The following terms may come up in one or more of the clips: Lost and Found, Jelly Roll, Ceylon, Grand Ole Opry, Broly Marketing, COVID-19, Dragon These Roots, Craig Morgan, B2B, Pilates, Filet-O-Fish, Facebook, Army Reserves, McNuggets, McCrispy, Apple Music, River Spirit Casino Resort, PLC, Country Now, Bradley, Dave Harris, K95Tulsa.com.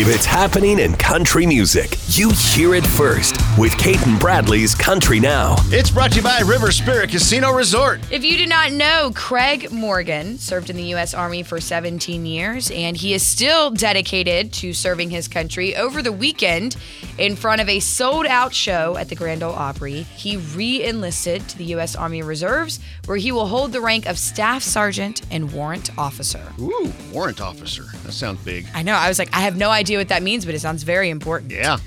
if it's happening in country music, you hear it first with Kate and Bradley's Country Now. It's brought to you by River Spirit Casino Resort. If you do not know, Craig Morgan served in the U.S. Army for 17 years, and he is still dedicated to serving his country. Over the weekend, in front of a sold-out show at the Grand Ole Opry, he re-enlisted to the U.S. Army Reserves, where he will hold the rank of Staff Sergeant and Warrant Officer. Ooh, Warrant Officer. That sounds big. I know. I was like, I have no idea what that means, but it sounds very important. Yeah.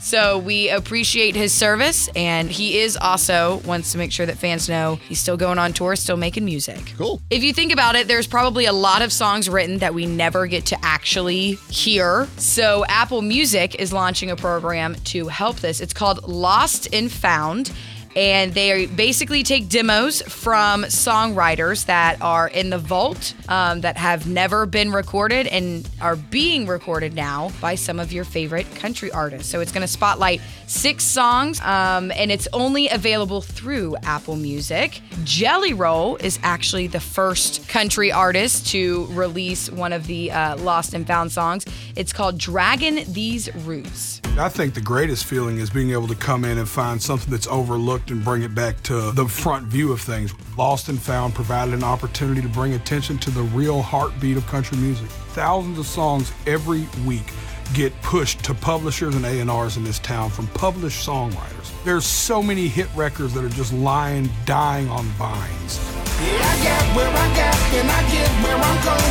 So we appreciate his service, and he is also, wants to make sure that fans know, he's still going on tour, still making music. Cool. If you think about it, there's probably a lot of songs written that we never get to actually hear. So Apple Music is launching a program to help this. It's called Lost and Found. And they basically take demos from songwriters that are in the vault, that have never been recorded and are being recorded now by some of your favorite country artists. So it's going to spotlight 6 songs, and it's only available through Apple Music. Jelly Roll is actually the first country artist to release one of the Lost and Found songs. It's called Dragon These Roots. I think the greatest feeling is being able to come in and find something that's overlooked and bring it back to the front view of things. Lost and Found provided an opportunity to bring attention to the real heartbeat of country music. Thousands of songs every week get pushed to publishers and A&Rs in this town from published songwriters. There's so many hit records that are just lying, dying on vines. Yeah, I got where I got and I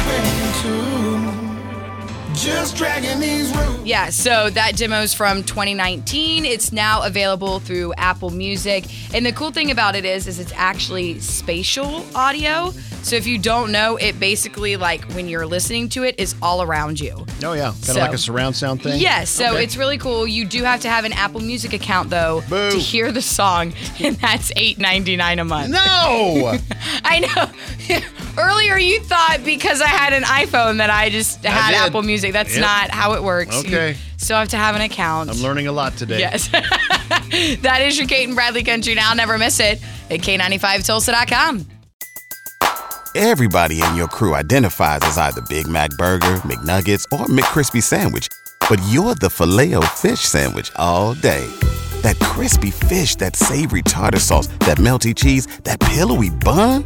get where I'm going to. Just dragging these roots. Yeah, so that demo's from 2019. It's now available through Apple Music. And the cool thing about it is it's actually spatial audio. So if you don't know, it basically, like, when you're listening to it, is all around you. Oh, yeah. Kind of like a surround sound thing? Yeah, so okay. It's really cool. You do have to have an Apple Music account, though, to hear the song. And that's $8.99 a month. No! I know. Earlier you thought because I had an iPhone that I just had Apple Music. That's not how it works. Okay. You still have to have an account. I'm learning a lot today. Yes. That is your Kate and Bradley Country Now. Never miss it at K95Tulsa.com. Everybody in your crew identifies as either Big Mac Burger, McNuggets, or McCrispy Sandwich. But you're the Filet-O-Fish Sandwich all day. That crispy fish, that savory tartar sauce, that melty cheese, that pillowy bun.